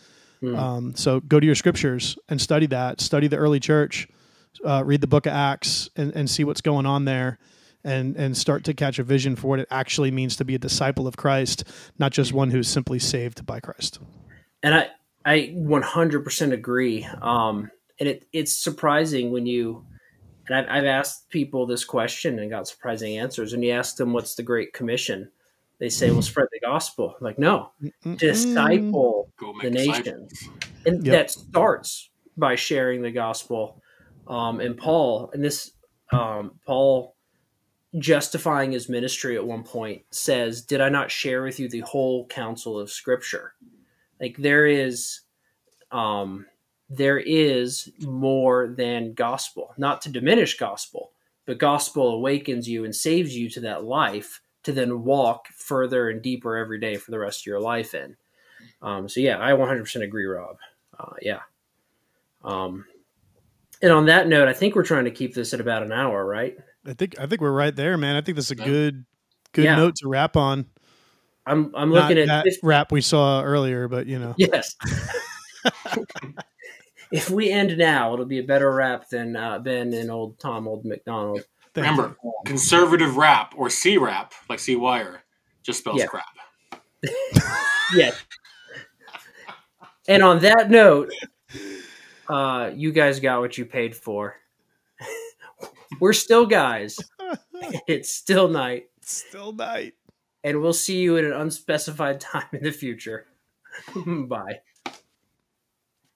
Mm. So go to your scriptures and study that. Study the early church. Read the book of Acts and see what's going on there and start to catch a vision for what it actually means to be a disciple of Christ, not just one who's simply saved by Christ. And I 100% agree. And it's surprising when you – and I've asked people this question and got surprising answers. And you ask them, what's the Great Commission? They say, well, spread the gospel. I'm like, no, disciple the nations. And that starts by sharing the gospel. And Paul, Paul justifying his ministry at one point says, did I not share with you the whole counsel of Scripture? Like there is more than gospel, not to diminish gospel, but gospel awakens you and saves you to that life to then walk further and deeper every day for the rest of your life in. I 100% agree, Rob. And on that note, I think we're trying to keep this at about an hour, right? I think we're right there, man. I think that's a good note to wrap on. I'm looking at that wrap we saw earlier, but yes. If we end now, it'll be a better wrap than Ben and old MacDonald. Remember, conservative rap or C-rap, like C-wire, just spells crap. Yes. And on that note. You guys got what you paid for. We're still guys. It's still night. It's still night. And we'll see you at an unspecified time in the future. Bye.